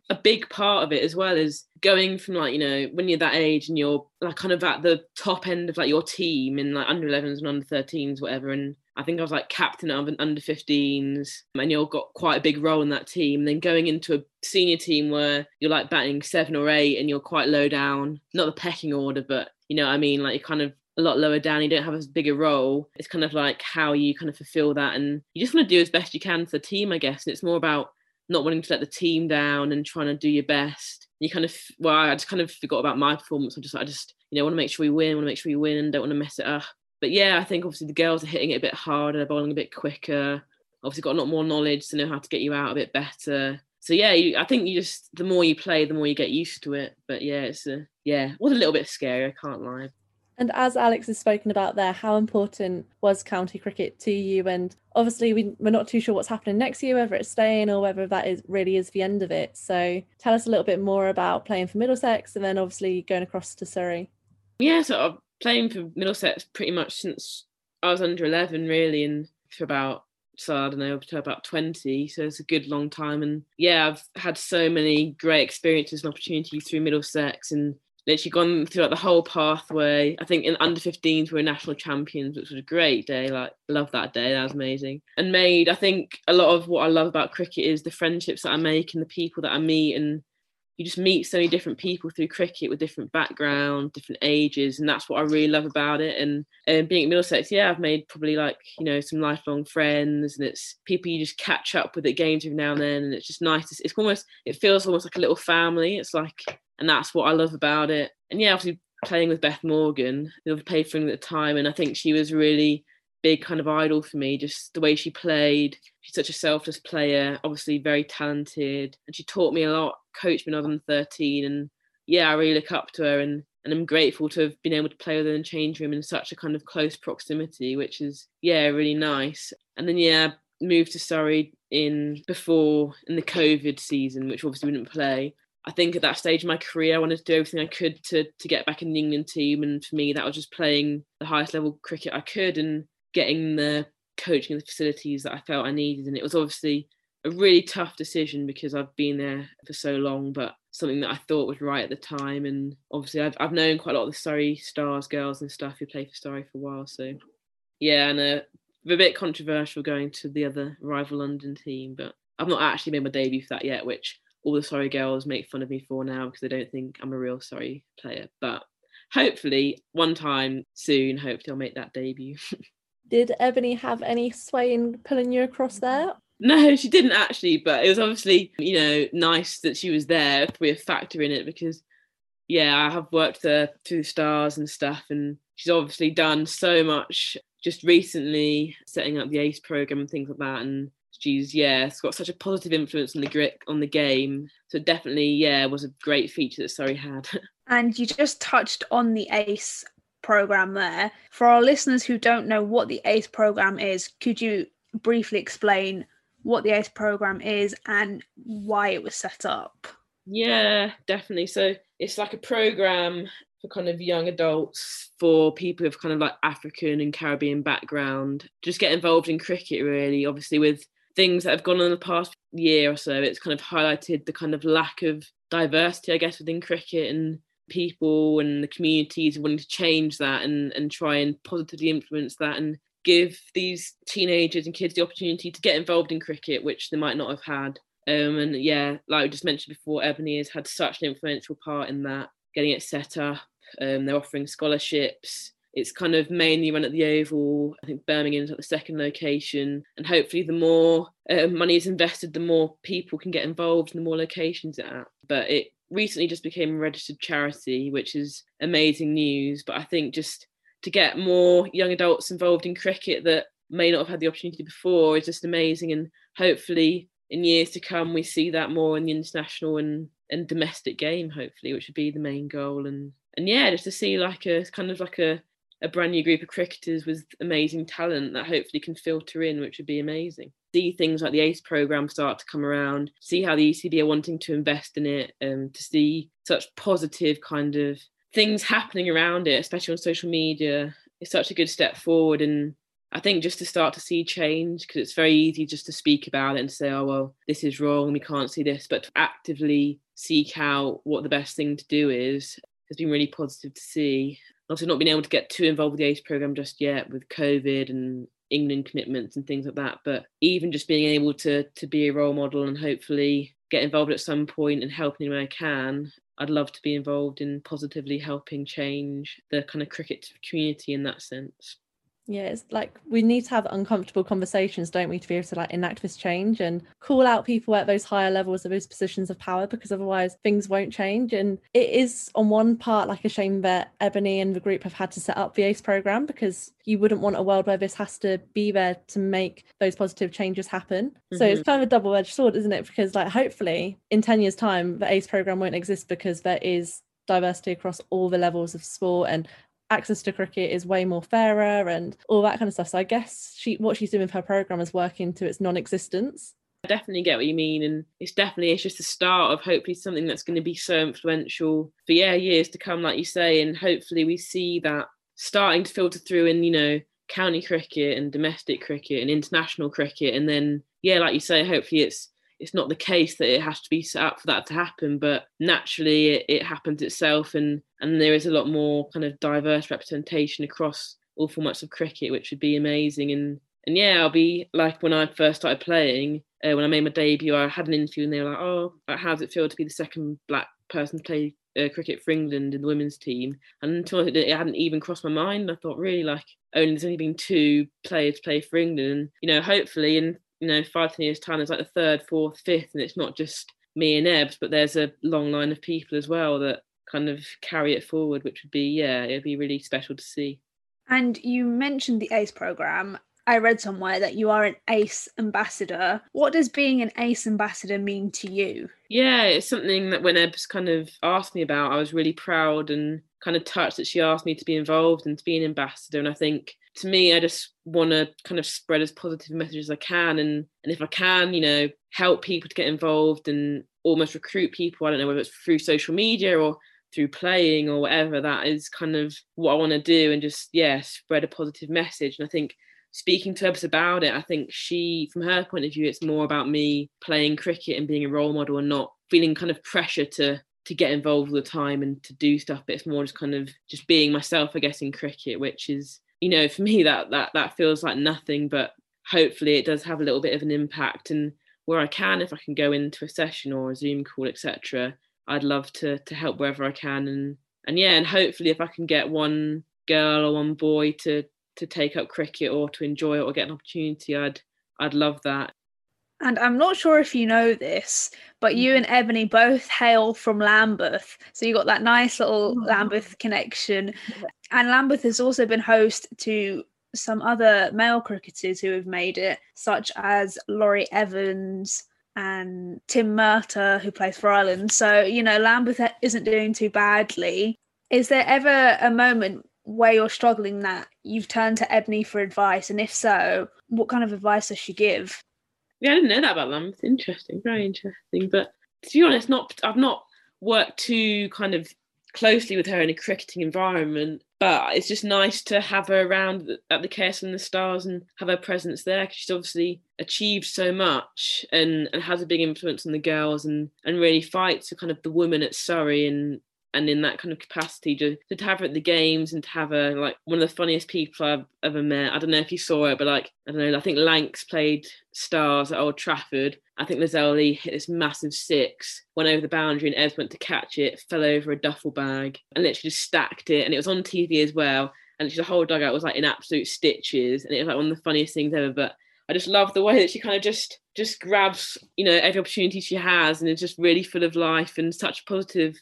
A big part of it as well is going from like, you know, when you're that age and you're like kind of at the top end of like your team in like under 11s and under 13s, whatever. And I think I was like captain of an under 15s, and you've got quite a big role in that team. Then going into a senior team where you're like batting 7 or 8 and you're quite low down, not the pecking order, but you know what I mean? Like you're kind of a lot lower down, you don't have as big a role. It's kind of like how you kind of fulfill that. And you just want to do as best you can for the team, I guess. And it's more about not wanting to let the team down and trying to do your best. You kind of, well, I just kind of forgot about my performance. I just, you know, want to make sure we win and don't want to mess it up. But yeah, I think obviously the girls are hitting it a bit harder, bowling a bit quicker, obviously got a lot more knowledge to know how to get you out a bit better. So yeah, I think you just, the more you play, the more you get used to it. But yeah, it was a little bit scary, I can't lie. And as Alex has spoken about there, how important was county cricket to you? And obviously we're not too sure what's happening next year, whether it's staying or whether that really is the end of it. So tell us a little bit more about playing for Middlesex and then obviously going across to Surrey. Yeah, so I've playing for Middlesex pretty much since I was under 11 really, and for about, so I don't know, up to about 20, so it's a good long time. And yeah, I've had so many great experiences and opportunities through Middlesex, and literally gone through like the whole pathway. I think in under 15s we were national champions, which was a great day. Like, love that day. That was amazing. And made, I think a lot of what I love about cricket is the friendships that I make and the people that I meet. And you just meet so many different people through cricket with different backgrounds, different ages. And that's what I really love about it. And being at Middlesex, yeah, I've made probably like, you know, some lifelong friends, and it's people you just catch up with at games every now and then. And it's just nice. It feels almost like a little family. It's like, and that's what I love about it. And yeah, obviously playing with Beth Morgan, who played for England at the time, and I think she was really big kind of idol for me, just the way she played. She's such a selfless player, obviously very talented, and she taught me a lot, coached me when I was 13, and yeah, I really look up to her, and I'm grateful to have been able to play with her in the change room in such a kind of close proximity, which is, yeah, really nice. And then, yeah, moved to Surrey in the COVID season, which obviously we didn't play. I think at that stage of my career, I wanted to do everything I could to get back in the England team. And for me, that was just playing the highest level cricket I could and getting the coaching and the facilities that I felt I needed. And it was obviously a really tough decision because I've been there for so long, but something that I thought was right at the time. And obviously I've known quite a lot of the Surrey Stars girls and stuff who play for Surrey for a while. So yeah, and a bit controversial going to the other rival London team, but I've not actually made my debut for that yet, which all the Surrey girls make fun of me for now because they don't think I'm a real Surrey player. But hopefully one time soon, hopefully I'll make that debut. Did Ebony have any sway in pulling you across there? No, she didn't actually, but it was obviously, you know, nice that she was there to be a factor in it because, yeah, I have worked her through the Stars and stuff, and she's obviously done so much just recently, setting up the ACE programme and things like that, and she's, yeah, it's got such a positive influence on the grit, on the game. So definitely, yeah, was a great feature that Surrey had. And you just touched on the ACE programme there. For our listeners who don't know what the ACE programme is, could you briefly explain what the ACE programme is and why it was set up? Yeah, definitely. So it's like a programme for kind of young adults, for people with kind of like African and Caribbean background. Just get involved in cricket, really, obviously with things that have gone on in the past year or so. It's kind of highlighted the kind of lack of diversity, I guess, within cricket, and people and the communities wanting to change that and try and positively influence that and give these teenagers and kids the opportunity to get involved in cricket, which they might not have had. And yeah, like we just mentioned before, Ebony has had such an influential part in that, getting it set up. They're offering scholarships. It's kind of mainly run at the Oval. I think Birmingham's at the second location. And hopefully the more money is invested, the more people can get involved and the more locations it's at. But it recently just became a registered charity, which is amazing news. But I think just to get more young adults involved in cricket that may not have had the opportunity before is just amazing. And hopefully in years to come, we see that more in the international and domestic game, hopefully, which would be the main goal. And yeah, just to see like a kind of like a brand new group of cricketers with amazing talent that hopefully can filter in, which would be amazing. See things like the ACE programme start to come around, see how the ECB are wanting to invest in it, to see such positive kind of things happening around it, especially on social media. It's such a good step forward. And I think just to start to see change, because it's very easy just to speak about it and say, oh, well, this is wrong, we can't see this, but to actively seek out what the best thing to do is has been really positive to see. Obviously not being able to get too involved with the ACE programme just yet with COVID and England commitments and things like that, but even just being able to be a role model and hopefully get involved at some point and help anywhere I can. I'd love to be involved in positively helping change the kind of cricket community in that sense. Yeah, it's like we need to have uncomfortable conversations, don't we, to be able to like enact this change and call out people at those higher levels of those positions of power, because otherwise things won't change. And it is on one part like a shame that Ebony and the group have had to set up the ACE programme, because you wouldn't want a world where this has to be there to make those positive changes happen. Mm-hmm. So it's kind of a double-edged sword, isn't it? Because like hopefully in 10 years time the ACE programme won't exist, because there is diversity across all the levels of sport and access to cricket is way more fairer and all that kind of stuff. So I guess what she's doing with her programme is working to its non-existence. I definitely get what you mean, and it's just the start of hopefully something that's going to be so influential for years to come, like you say, and hopefully we see that starting to filter through in, you know, county cricket and domestic cricket and international cricket. And then like you say, hopefully it's not the case that it has to be set up for that to happen, but naturally it happens itself, and there is a lot more kind of diverse representation across all formats of cricket, which would be amazing. And yeah, I'll be like, when I first started playing, when I made my debut, I had an interview and they were like, oh, how does it feel to be the second black person to play cricket for England in the women's team? And until it hadn't even crossed my mind. I thought, really, like, there's only been two players play for England, and, you know, hopefully in 5-10 years time, it's like the third, fourth, fifth, and it's not just me and Ebs, but there's a long line of people as well that kind of carry it forward, which would be, it'd be really special to see. And you mentioned the ACE programme. I read somewhere that you are an ACE ambassador. What does being an ACE ambassador mean to you? Yeah, it's something that when Eb's kind of asked me about, I was really proud and kind of touched that she asked me to be involved and to be an ambassador. And I think to me, I just want to kind of spread as positive a message as I can. And if I can, you know, help people to get involved and almost recruit people. I don't know whether it's through social media or through playing or whatever. That is kind of what I want to do and just, yeah, spread a positive message. And I think speaking to Ebs about it, I think she, from her point of view, it's more about me playing cricket and being a role model and not feeling kind of pressure to get involved all the time and to do stuff. But it's more just kind of just being myself, I guess, in cricket, which is, you know, for me, that feels like nothing, but hopefully it does have a little bit of an impact. And where I can, if I can go into a session or a Zoom call, etc., I'd love to help wherever I can. And yeah, and hopefully if I can get one girl or one boy to take up cricket or to enjoy it or get an opportunity, I'd love that. And I'm not sure if you know this, but you and Ebony both hail from Lambeth. So you got that nice little Lambeth connection. And Lambeth has also been host to some other male cricketers who have made it, such as Laurie Evans and Tim Murtagh, who plays for Ireland. So, you know, Lambeth isn't doing too badly. Is there ever a moment where you're struggling that you've turned to Ebony for advice? And if so, what kind of advice does she give? Yeah, I didn't know that about Lambeth. Interesting, very interesting. But to be honest, I've not worked too kind of closely with her in a cricketing environment, but it's just nice to have her around at the KSL and the Stars and have her presence there, because she's obviously achieved so much and has a big influence on the girls and really fights for kind of the women at Surrey and in that kind of capacity, to have her at the games and to have her, like, one of the funniest people I've ever met. I don't know if you saw it, but, like, I don't know, I think Lanks played Stars at Old Trafford. I think Lazzelli hit this massive six, went over the boundary and Ebs went to catch it, fell over a duffel bag and literally just stacked it. And it was on TV as well. And the whole dugout was, like, in absolute stitches. And it was, like, one of the funniest things ever. But I just love the way that she kind of just grabs, you know, every opportunity she has and is just really full of life and such positive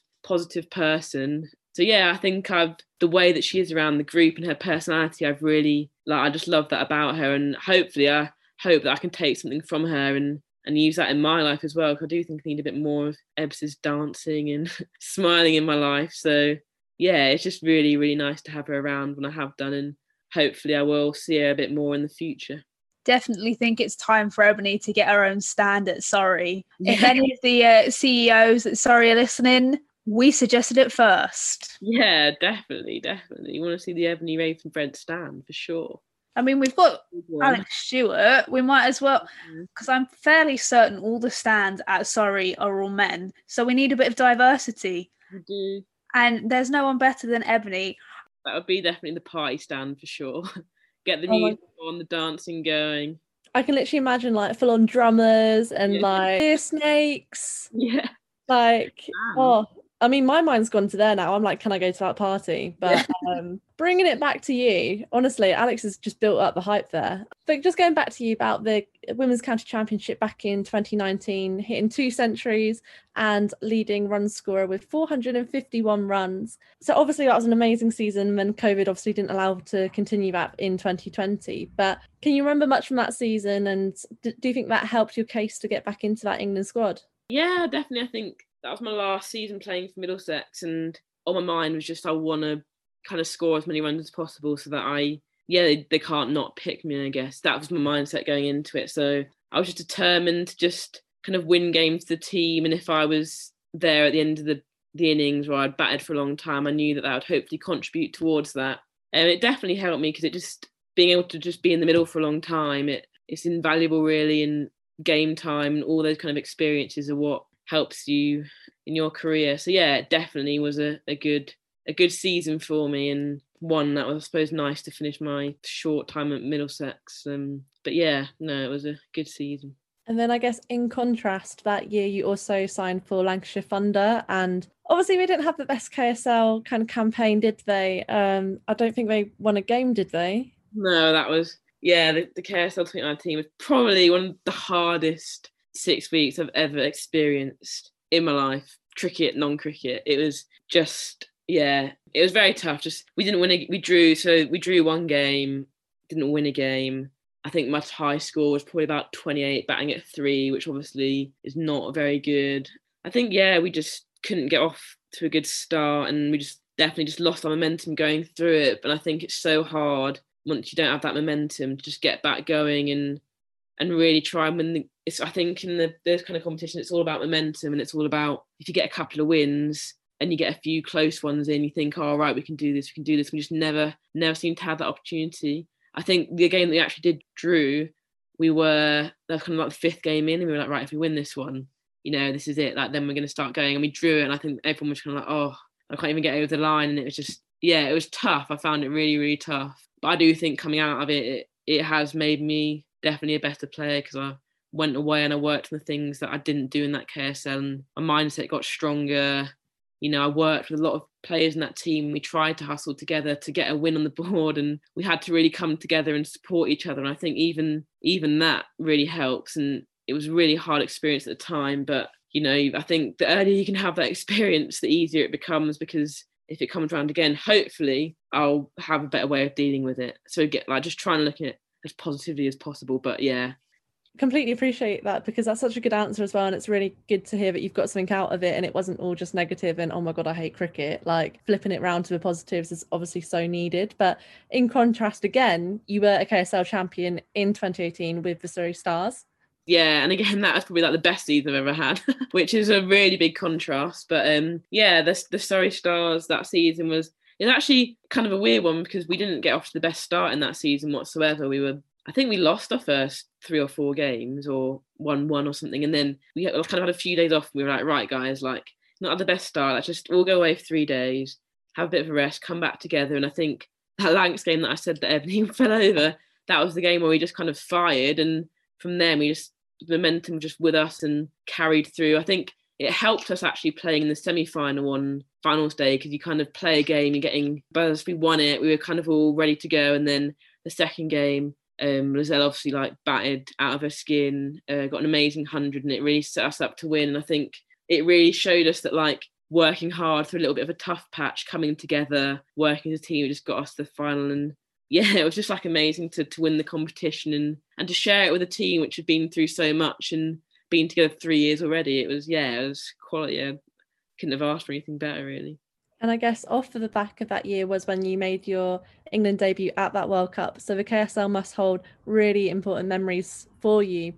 person. So yeah, I think the way that she is around the group and her personality, I've really, like, I just love that about her, and hopefully I hope that I can take something from her and use that in my life as well, because I do think I need a bit more of Ebs's dancing and smiling in my life. So yeah, it's just really, really nice to have her around when I have done, and hopefully I will see her a bit more in the future. Definitely think it's time for Ebony to get her own stand at Surrey. Yeah. If any of the CEOs at Surrey are listening, we suggested it first. Yeah, definitely. You want to see the Ebony Rainford-Brent stand for sure. I mean, we've got Alex Stewart. We might as well, because I'm fairly certain all the stands at Surrey are all men. So we need a bit of diversity. We do. And there's no one better than Ebony. That would be definitely the party stand for sure. Get the music on, the dancing going. I can literally imagine, like, full-on drummers and like deer snakes. Yeah. Like, I mean, my mind's gone to there now. I'm like, can I go to that party? But bringing it back to you, honestly, Alex has just built up the hype there. But just going back to you about the Women's County Championship back in 2019, hitting 2 centuries and leading run scorer with 451 runs. So obviously that was an amazing season, and COVID obviously didn't allow to continue that in 2020. But can you remember much from that season? And do you think that helped your case to get back into that England squad? Yeah, definitely. I think that was my last season playing for Middlesex, and on my mind was just, I want to kind of score as many runs as possible so that they can't not pick me, I guess. That was my mindset going into it. So I was just determined to just kind of win games for the team, and if I was there at the end of the innings where I'd batted for a long time, I knew that would hopefully contribute towards that. And it definitely helped me, because it just, being able to just be in the middle for a long time, it's invaluable really, and game time and all those kind of experiences are what helps you in your career. So yeah, it definitely was a good season for me, and one that was, I suppose, nice to finish my short time at Middlesex. But yeah, no, it was a good season. And then I guess in contrast, that year you also signed for Lancashire Thunder, and obviously we didn't have the best KSL kind of campaign, did they? I don't think they won a game, did they? No, that was, yeah, the KSL 2019 was probably one of the hardest 6 weeks I've ever experienced in my life, cricket, non-cricket. It was just Yeah, it was very tough. Just we didn't win. We drew one game, didn't win a game. I think my high score was probably about 28, batting at 3, which obviously is not very good. I think, yeah, we just couldn't get off to a good start, and we just definitely just lost our momentum going through it. But I think it's so hard once you don't have that momentum to just get back going and really try and win. I think in this kind of competition, it's all about momentum, and it's all about if you get a couple of wins and you get a few close ones in, you think, oh, right, we can do this. We just never seem to have that opportunity. I think the game that we actually did drew, that was kind of like the 5th game in, and we were like, right, if we win this one, you know, this is it. Like, then we're going to start going. And we drew it, and I think everyone was kind of like, oh, I can't even get over the line. And it was just, yeah, it was tough. I found it really, really tough. But I do think coming out of it has made me definitely a better player, because I went away and I worked on the things that I didn't do in that KSL, and my mindset got stronger. You know, I worked with a lot of players in that team. We tried to hustle together to get a win on the board, and we had to really come together and support each other. And I think even that really helps. And it was a really hard experience at the time. But, you know, I think the earlier you can have that experience, the easier it becomes, because if it comes around again, hopefully I'll have a better way of dealing with it. So just trying to look at it as positively as possible. But yeah. Completely appreciate that, because that's such a good answer as well, and it's really good to hear that you've got something out of it and it wasn't all just negative and oh my god I hate cricket. Like, flipping it round to the positives is obviously so needed. But in contrast again, you were a KSL champion in 2018 with the Surrey Stars. Yeah, and again, that was probably like the best season I've ever had, which is a really big contrast. But yeah, the Surrey Stars that season was actually kind of a weird one, because we didn't get off to the best start in that season whatsoever. I think we lost our first 3 or 4 games, or 1-1 or something. And then we kind of had a few days off. And we were like, right, guys, like, not at the best start. Let's just all go away for 3 days, have a bit of a rest, come back together. And I think that Lancs game that I said that Ebony fell over, that was the game where we just kind of fired. And from there, momentum just with us and carried through. I think it helped us actually playing in the semi-final on finals day, because you kind of play a game, you're getting buzzed. We won it. We were kind of all ready to go. And then the second game, Brazil obviously batted out of her skin, got an amazing 100, and it really set us up to win. And I think it really showed us that working hard through a little bit of a tough patch, coming together, working as a team, just got us to the final. And yeah, it was just amazing to win the competition and to share it with a team which had been through so much and been together 3 years already. It was quality. I couldn't have asked for anything better, really. And I guess off of the back of that year was when you made your England debut at that World Cup. So the KSL must hold really important memories for you.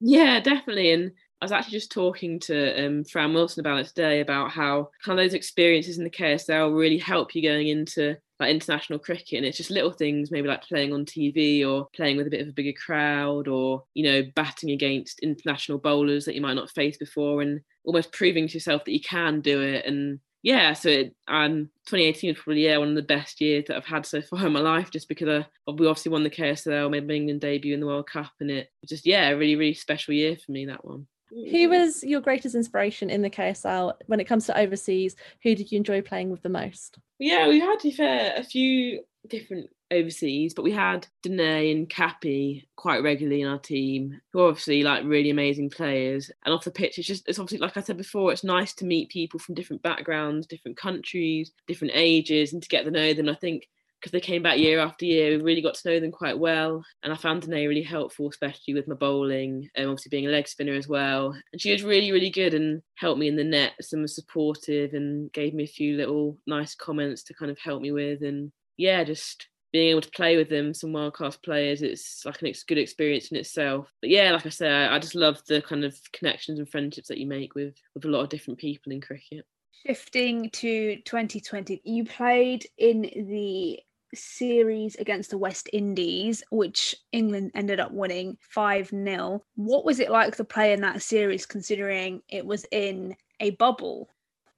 Yeah, definitely. And I was actually just talking to Fran Wilson about it today, about how kind of those experiences in the KSL really help you going into international cricket. And it's just little things, maybe playing on TV or playing with a bit of a bigger crowd, or, you know, batting against international bowlers that you might not face before, and almost proving to yourself that you can do it. And yeah, so 2018 was probably one of the best years that I've had so far in my life, just because we obviously won the KSL, made my England debut in the World Cup, and it was just, yeah, a really, really special year for me, that one. Who was your greatest inspiration in the KSL when it comes to overseas? Who did you enjoy playing with the most? Yeah, we had, to be fair, a few different overseas, but we had Danae and Cappy quite regularly in our team, who are obviously really amazing players. And off the pitch, it's obviously, like I said before, it's nice to meet people from different backgrounds, different countries, different ages, and to get to know them. I think because they came back year after year, we really got to know them quite well. And I found Danae really helpful, especially with my bowling, and obviously being a leg spinner as well. And she was really, really good and helped me in the nets and was supportive and gave me a few little nice comments to kind of help me with. And yeah, just being able to play with them, some world-class players, it's a good experience in itself. But yeah, like I say, I just love the kind of connections and friendships that you make with a lot of different people in cricket. Shifting to 2020, you played in the series against the West Indies, which England ended up winning 5-0. What was it like to play in that series, considering it was in a bubble?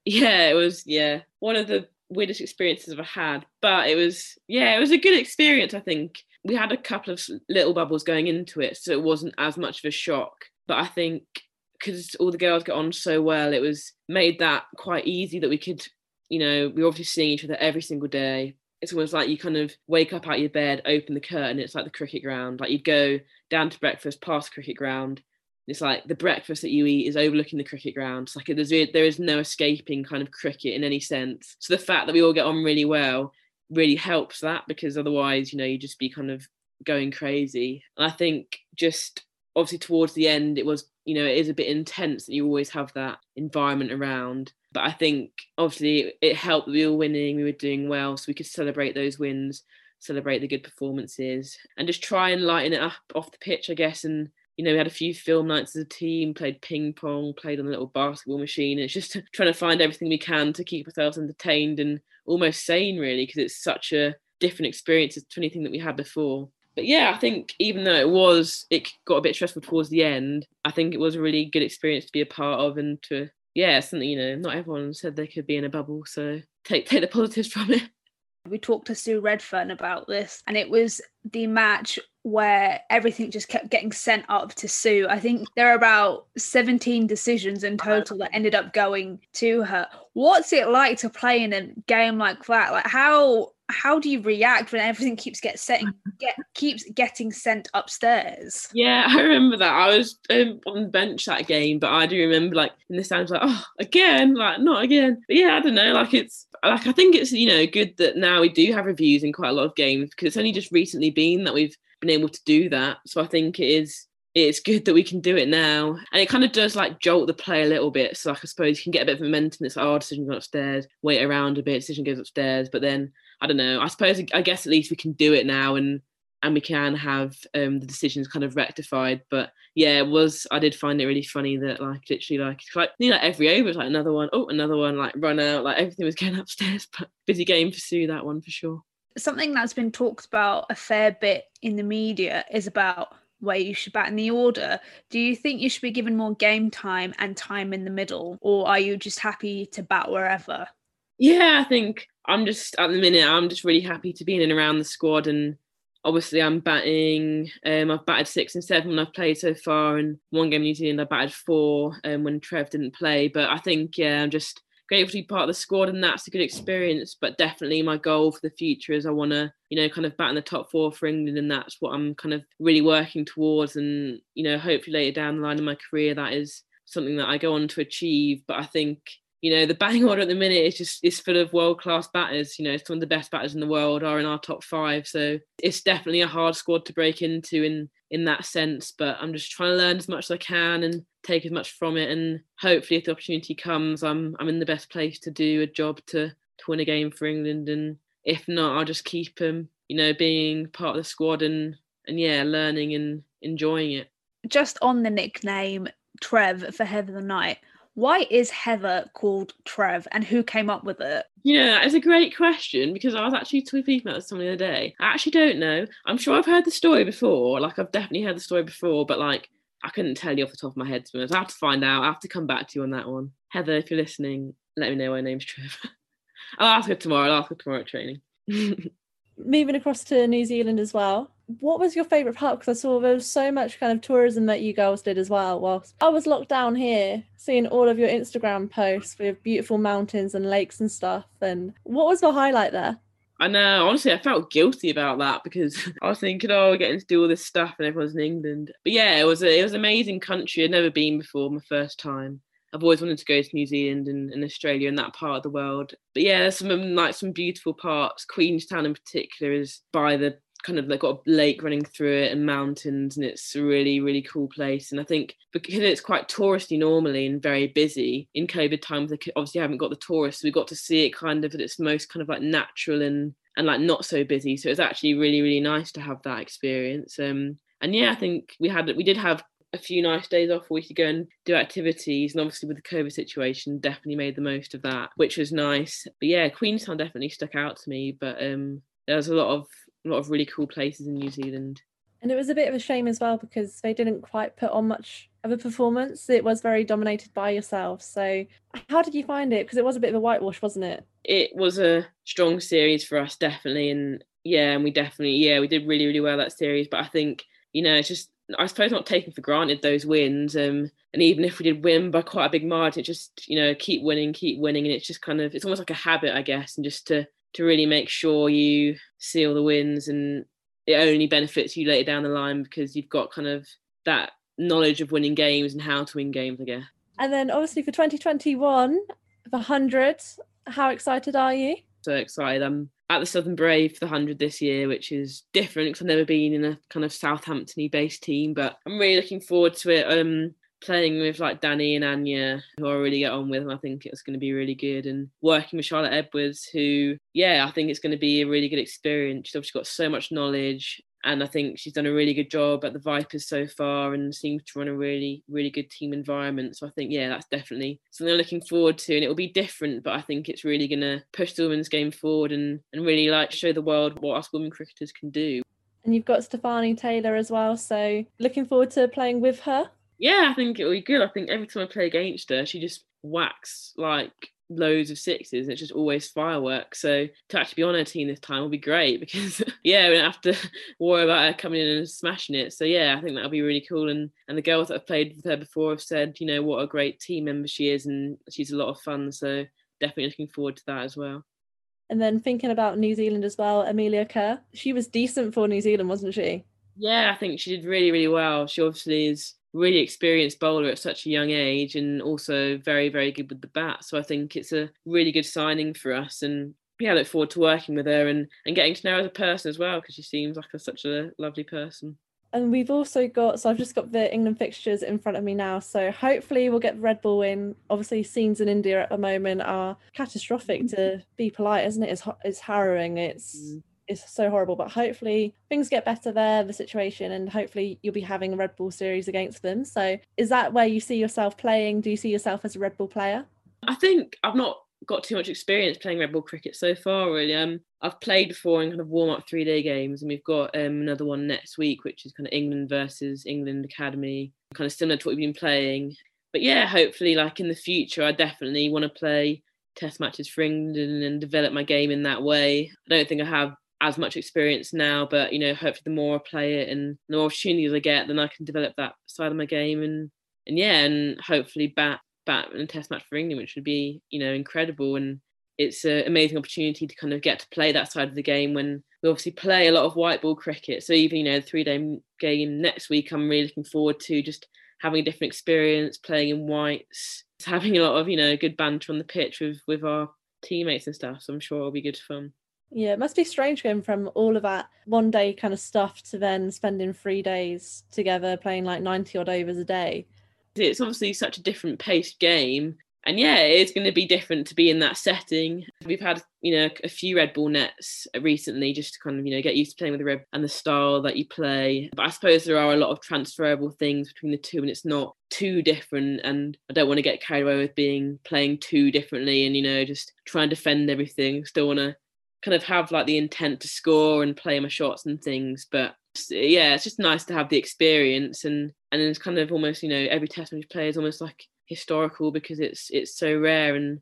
Yeah, it was one of the weirdest experiences I've had, but it was a good experience. I think we had a couple of little bubbles going into it, so it wasn't as much of a shock. But I think because all the girls got on so well, it was made that quite easy, that we could, you know, we were obviously seeing each other every single day. It's almost like you kind of wake up out of your bed, open the curtain, it's the cricket ground. You'd go down to breakfast, past the cricket ground, It's like the breakfast that you eat is overlooking the cricket ground. It's like there is no escaping kind of cricket in any sense. So the fact that we all get on really well really helps that, because otherwise, you know, you just be kind of going crazy. And I think just obviously towards the end, it was, you know, it is a bit intense that you always have that environment around. But I think obviously it helped that we were winning, we were doing well, so we could celebrate those wins, celebrate the good performances, and just try and lighten it up off the pitch, I guess. And you know, we had a few film nights as a team, played ping pong, played on the little basketball machine. It's just trying to find everything we can to keep ourselves entertained and almost sane, really, because it's such a different experience to anything that we had before. But yeah, I think even though it got a bit stressful towards the end, I think it was a really good experience to be a part of, and to, yeah, something, you know, not everyone said they could be in a bubble. So take the positives from it. We talked to Sue Redfern about this, and it was the match where everything just kept getting sent up to Sue. I think there are about 17 decisions in total that ended up going to her. What's it like to play in a game like that? Like, how do you react when everything keeps getting sent upstairs? Yeah, I remember that. I was on the bench that game, but I do remember, like, in the stands, like, oh, again, like, not again. But yeah, I don't know, like, it's, like, I think it's, you know, good that now we do have reviews in quite a lot of games, because it's only just recently been that we've been able to do that. So I think it's good that we can do it now. And it kind of does, like, jolt the play a little bit. So, like, I suppose you can get a bit of momentum. It's like, oh, decision goes upstairs, wait around a bit, decision goes upstairs. But then, I don't know, I suppose, I guess at least we can do it now, and we can have the decisions kind of rectified. But yeah, I did find it really funny that, like, literally, like you know, like every over was like another one, like run out, like everything was going upstairs. But busy game for Sue, that one for sure. Something that's been talked about a fair bit in the media is about where you should bat in the order. Do you think you should be given more game time and time in the middle, or are you just happy to bat wherever? Yeah, I think I'm just really happy to be in and around the squad, and obviously I'm batting, I've batted 6 and 7 when I've played so far, and one game in New Zealand I batted 4 when Trev didn't play. But I think, yeah, I'm just grateful to be part of the squad, and that's a good experience. But definitely my goal for the future is I want to, you know, kind of bat in the top 4 for England, and that's what I'm kind of really working towards. And, you know, hopefully later down the line in my career, that is something that I go on to achieve. But I think, you know, the batting order at the minute is just, it's full of world-class batters. You know, some of the best batters in the world are in our top 5. So it's definitely a hard squad to break into in that sense. But I'm just trying to learn as much as I can and take as much from it. And hopefully if the opportunity comes, I'm in the best place to do a job to win a game for England. And if not, I'll just keep you know, being part of the squad and yeah, learning and enjoying it. Just on the nickname Trev for Heather Knight, why is Heather called Trev, and who came up with it? Yeah, it's a great question, because I was actually tweeting about this something the other day. I actually don't know. I'm sure I've heard the story before. Like, I've definitely heard the story before, but, like, I couldn't tell you off the top of my head. So I have to find out. I have to come back to you on that one. Heather, if you're listening, let me know my name's Trev. I'll ask her tomorrow at training. Moving across to New Zealand as well, what was your favourite part? Because I saw there was so much kind of tourism that you girls did as well. Whilst I was locked down here, seeing all of your Instagram posts with beautiful mountains and lakes and stuff. And what was the highlight there? I know, honestly, I felt guilty about that, because I was thinking, oh, we're getting to do all this stuff and everyone's in England. But yeah, it was an amazing country. I'd never been before, my first time. I've always wanted to go to New Zealand and Australia and that part of the world. But yeah, there's some beautiful parts. Queenstown in particular is by the kind of, like, got a lake running through it and mountains, and it's a really, really cool place. And I think because it's quite touristy normally and very busy in COVID times, they obviously haven't got the tourists. We got to see it kind of at its most kind of, like, natural and like not so busy. So it's actually really, really nice to have that experience. And yeah, I think we did have a few nice days off where we could go and do activities, and obviously with the COVID situation, definitely made the most of that, which was nice. But yeah, Queenstown definitely stuck out to me. But there was a lot of really cool places in New Zealand. And it was a bit of a shame as well, because they didn't quite put on much of a performance. It was very dominated by yourself. So how did you find it? Because it was a bit of a whitewash, wasn't it? It was a strong series for us, definitely. And yeah, and we did really, really well that series. But I think, you know, it's just, I suppose, not taking for granted those wins, and even if we did win by quite a big margin, it just, you know, keep winning, and it's just kind of, it's almost like a habit, I guess, and just to really make sure you see all the wins, and it only benefits you later down the line, because you've got kind of that knowledge of winning games and how to win games, I guess. And then obviously for 2021, the 100, how excited are you? So excited. I'm at the Southern Brave for the 100 this year, which is different because I've never been in a kind of Southampton-y based team, but I'm really looking forward to it. Playing with like Danae and Anya, who I really get on with, and I think it's going to be really good, and working with Charlotte Edwards, who, I think it's going to be a really good experience. She's obviously got so much knowledge, and I think she's done a really good job at the Vipers so far and seems to run a really, really good team environment. So I think, that's definitely something I'm looking forward to, and it'll be different, but I think it's really going to push the women's game forward and really like show the world what us women cricketers can do. And you've got Stefani Taylor as well, so looking forward to playing with her. Yeah, I think it'll be good. I think every time I play against her, she just whacks like loads of sixes and it's just always fireworks. So to actually be on her team this time will be great because, we don't have to worry about her coming in and smashing it. So, I think that'll be really cool. And the girls that I've played with her before have said, what a great team member she is and she's a lot of fun. So definitely looking forward to that as well. And then thinking about New Zealand as well, Amelia Kerr, she was decent for New Zealand, wasn't she? Yeah, I think she did really, really well. She obviously is really experienced bowler at such a young age and also very, very good with the bat. So I think it's a really good signing for us. And I look forward to working with her and getting to know her as a person as well, because she seems like such a lovely person. And we've also got, so I've just got the England fixtures in front of me now. So hopefully we'll get the Red Bull win. Obviously scenes in India at the moment are catastrophic, to be polite, isn't it? It's harrowing. It's so horrible, but hopefully things get better there, the situation, and hopefully you'll be having a Red Bull series against them. So is that where you see yourself playing? Do you see yourself as a Red Bull player? I think I've not got too much experience playing Red Bull cricket so far, really. I've played before in kind of warm-up three-day games, and we've got another one next week, which is kind of England versus England Academy, kind of similar to what we've been playing. But hopefully like in the future, I definitely want to play test matches for England and develop my game in that way. I don't think I have as much experience now, but hopefully the more I play it and the more opportunities I get, then I can develop that side of my game and hopefully bat in a test match for England, which would be incredible. And it's an amazing opportunity to kind of get to play that side of the game when we obviously play a lot of white ball cricket. So even the 3-day game next week, I'm really looking forward to just having a different experience playing in whites, having a lot of good banter on the pitch with our teammates and stuff. So I'm sure it'll be good fun. Yeah, it must be strange going from all of that one day kind of stuff to then spending 3 days together playing like 90 odd overs a day. It's obviously such a different paced game, and it's going to be different to be in that setting. We've had a few Red Bull nets recently just to kind of get used to playing with the Red and the style that you play, but I suppose there are a lot of transferable things between the two and it's not too different, and I don't want to get carried away with playing too differently and just try and defend everything. Still want to kind of have like the intent to score and play my shots and things, but it's just nice to have the experience and it's kind of almost every test match play is almost like historical because it's so rare, and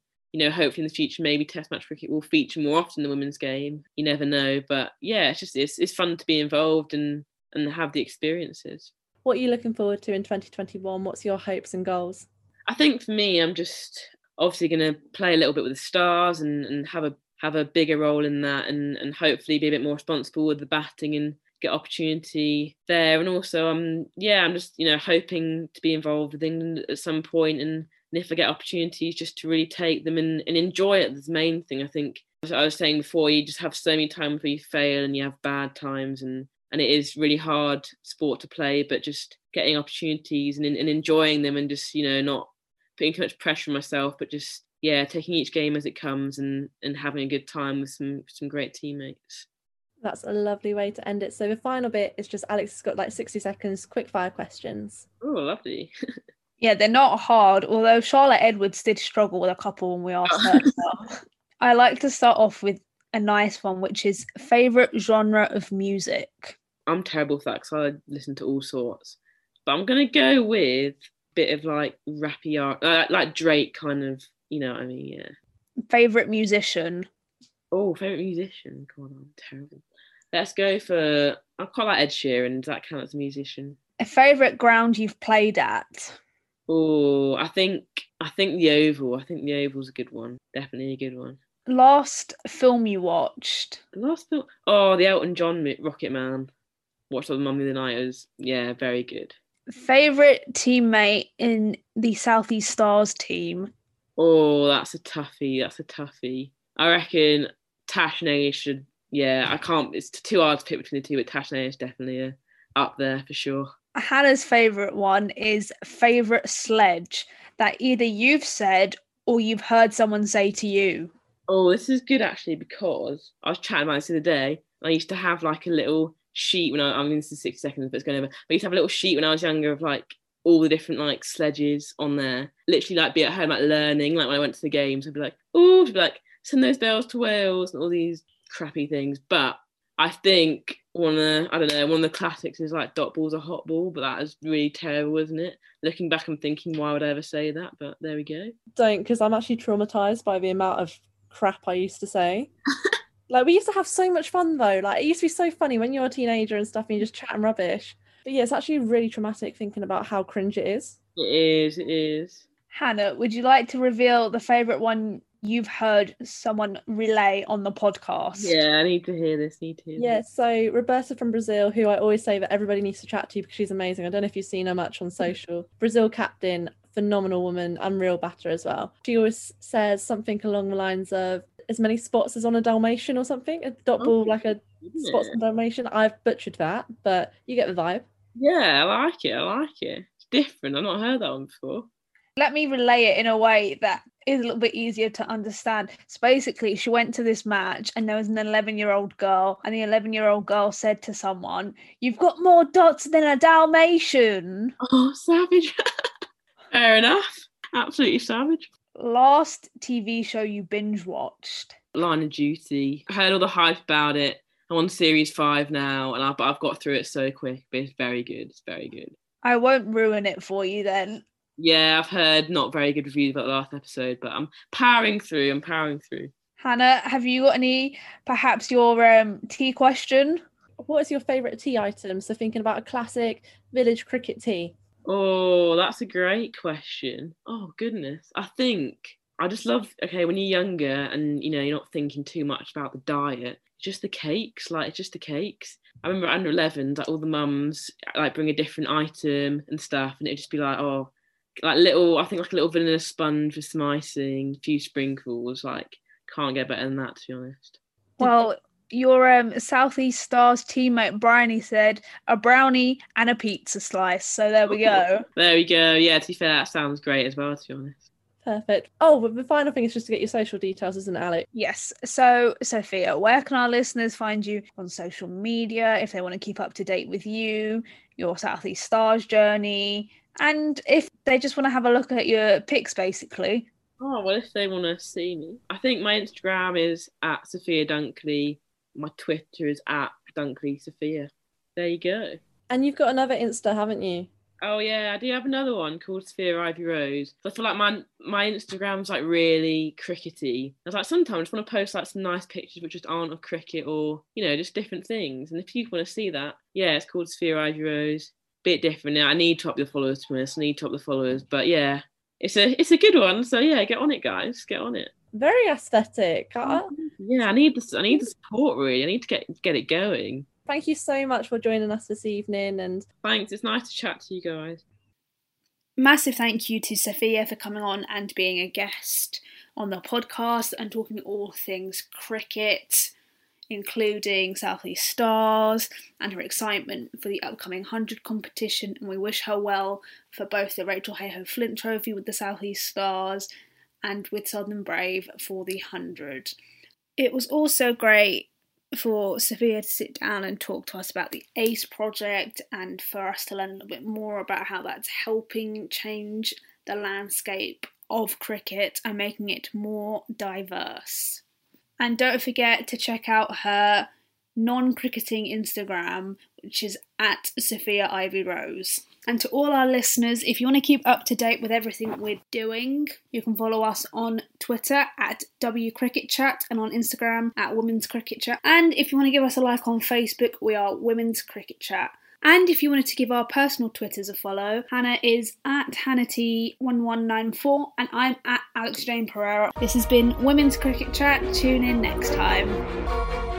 hopefully in the future maybe test match cricket will feature more often in the women's game. You never know, but it's just it's fun to be involved and have the experiences. What are you looking forward to in 2021? What's your hopes and goals? I think for me, I'm just obviously going to play a little bit with the Stars and have a bigger role in that and hopefully be a bit more responsible with the batting and get opportunity there. And also I'm just hoping to be involved with England at some point, and if I get opportunities, just to really take them and enjoy it. That's the main thing. I think, as I was saying before, you just have so many times where you fail and you have bad times and it is really hard sport to play, but just getting opportunities and enjoying them and just not putting too much pressure on myself, but just taking each game as it comes and having a good time with some great teammates. That's a lovely way to end it. So the final bit is just Alex has got like 60 seconds, quick fire questions. Oh, lovely. Yeah, they're not hard, although Charlotte Edwards did struggle with a couple when we asked her. So I like to start off with a nice one, which is favourite genre of music. I'm terrible for that because I listen to all sorts. But I'm going to go with a bit of like rappy art, like Drake kind of. Favourite musician? Oh, favourite musician? God, I'm terrible. Let's go for... I quite like Ed Sheeran. Does that count as a musician? A favourite ground you've played at? Oh, I think the Oval. I think the Oval's a good one. Definitely a good one. Last film you watched? Last film? Oh, the Elton John Rocket Man. Watched on Mummy the Night. It was, very good. Favourite teammate in the South East Stars team? Oh, that's a toughie. I reckon Tash and Aish should, I can't, it's too hard to pick between the two, but Tash and Aish definitely are up there for sure. Hannah's favourite one is favourite sledge that either you've said or you've heard someone say to you. Oh, this is good actually, because I was chatting about this the other day. I used to have like a little sheet when I mean, this is 6 seconds, but it's going over. I used to have a little sheet when I was younger of like all the different like sledges on there. Literally like be at home like learning, like when I went to the games, I'd be like, oh, she'd be like, send those bells to Wales and all these crappy things. But I think one of the classics is like dot ball's a hot ball, but that is really terrible, isn't it? Looking back, I'm thinking, why would I ever say that? But there we go. Don't, because I'm actually traumatised by the amount of crap I used to say. Like, we used to have so much fun, though. Like, it used to be so funny when you're a teenager and stuff and you're just chatting rubbish. But yeah, it's actually really traumatic thinking about how cringe it is. It is. Hannah, would you like to reveal the favourite one you've heard someone relay on the podcast? Yeah, I need to hear this. So Roberta from Brazil, who I always say that everybody needs to chat to because she's amazing. I don't know if you've seen her much on social. Brazil captain, phenomenal woman, unreal batter as well. She always says something along the lines of, as many spots as on a Dalmatian or something, a dot ball like a spots on Dalmatian. I've butchered that, but you get the vibe. Yeah, I like it. It's different. I've not heard that one before. Let me relay it in a way that is a little bit easier to understand. So basically, she went to this match and there was an 11-year-old girl, and the 11-year-old girl said to someone, "You've got more dots than a Dalmatian." Oh, savage. Fair enough. Absolutely savage. Last TV show you binge watched? Line of Duty. I heard all the hype about it. I'm on series 5 now, and I've got through it so quick, but it's very good. I won't ruin it for you then. Yeah, I've heard not very good reviews about the last episode, but I'm powering through. Hannah, have you got any, perhaps your tea question? What is your favourite tea item? So thinking about a classic village cricket tea. Oh, that's a great question. Oh, goodness. I think I just love, when you're younger and, you're not thinking too much about the diet, just the cakes, I remember at under 11s, all the mums, bring a different item and stuff, and it'd just be a little vanilla sponge with some icing, a few sprinkles, can't get better than that, to be honest. Well, your South East Stars teammate Bryony said a brownie and a pizza slice. So there we go. There we go. Yeah, to be fair, that sounds great as well, to be honest. Perfect. Oh, but the final thing is just to get your social details, isn't it, Alex? Yes. So, Sophia, where can our listeners find you on social media if they want to keep up to date with you, your South East Stars journey, and if they just want to have a look at your pics, basically? Oh, well, if they want to see me, I think my Instagram is at Sophia Dunkley. My Twitter is at Dunkley Sophia. There you go. And you've got another Insta, haven't you? Oh, yeah, I do have another one called Sophia Ivy Rose. I feel like my Instagram's, really crickety. I was sometimes I just want to post, some nice pictures which just aren't of cricket or, just different things. And if you want to see that, yeah, it's called Sophia Ivy Rose. Bit different now. I need to up the followers, to be honest. But, yeah, it's a good one. So, yeah, get on it, guys. Get on it. Very aesthetic. Yeah, I need the support, really. I need to get it going. Thank you so much for joining us this evening. And thanks, it's nice to chat to you guys. Massive thank you to Sophia for coming on and being a guest on the podcast and talking all things cricket, including South East Stars and her excitement for the upcoming 100 competition. And we wish her well for both the Rachel Heyhoe Flint Trophy with the South East Stars and with Southern Brave for the 100. It was also great for Sophia to sit down and talk to us about the ACE project and for us to learn a little bit more about how that's helping change the landscape of cricket and making it more diverse. And don't forget to check out her non-cricketing Instagram, which is at Sophia Ivy Rose. And to all our listeners, if you want to keep up to date with everything we're doing, you can follow us on Twitter at WCricketChat and on Instagram at Women's Cricket Chat. And if you want to give us a like on Facebook, we are Women's Cricket Chat. And if you wanted to give our personal Twitters a follow, Hannah is at HannahT1194 and I'm at Alex Jane Pereira. This has been Women's Cricket Chat. Tune in next time.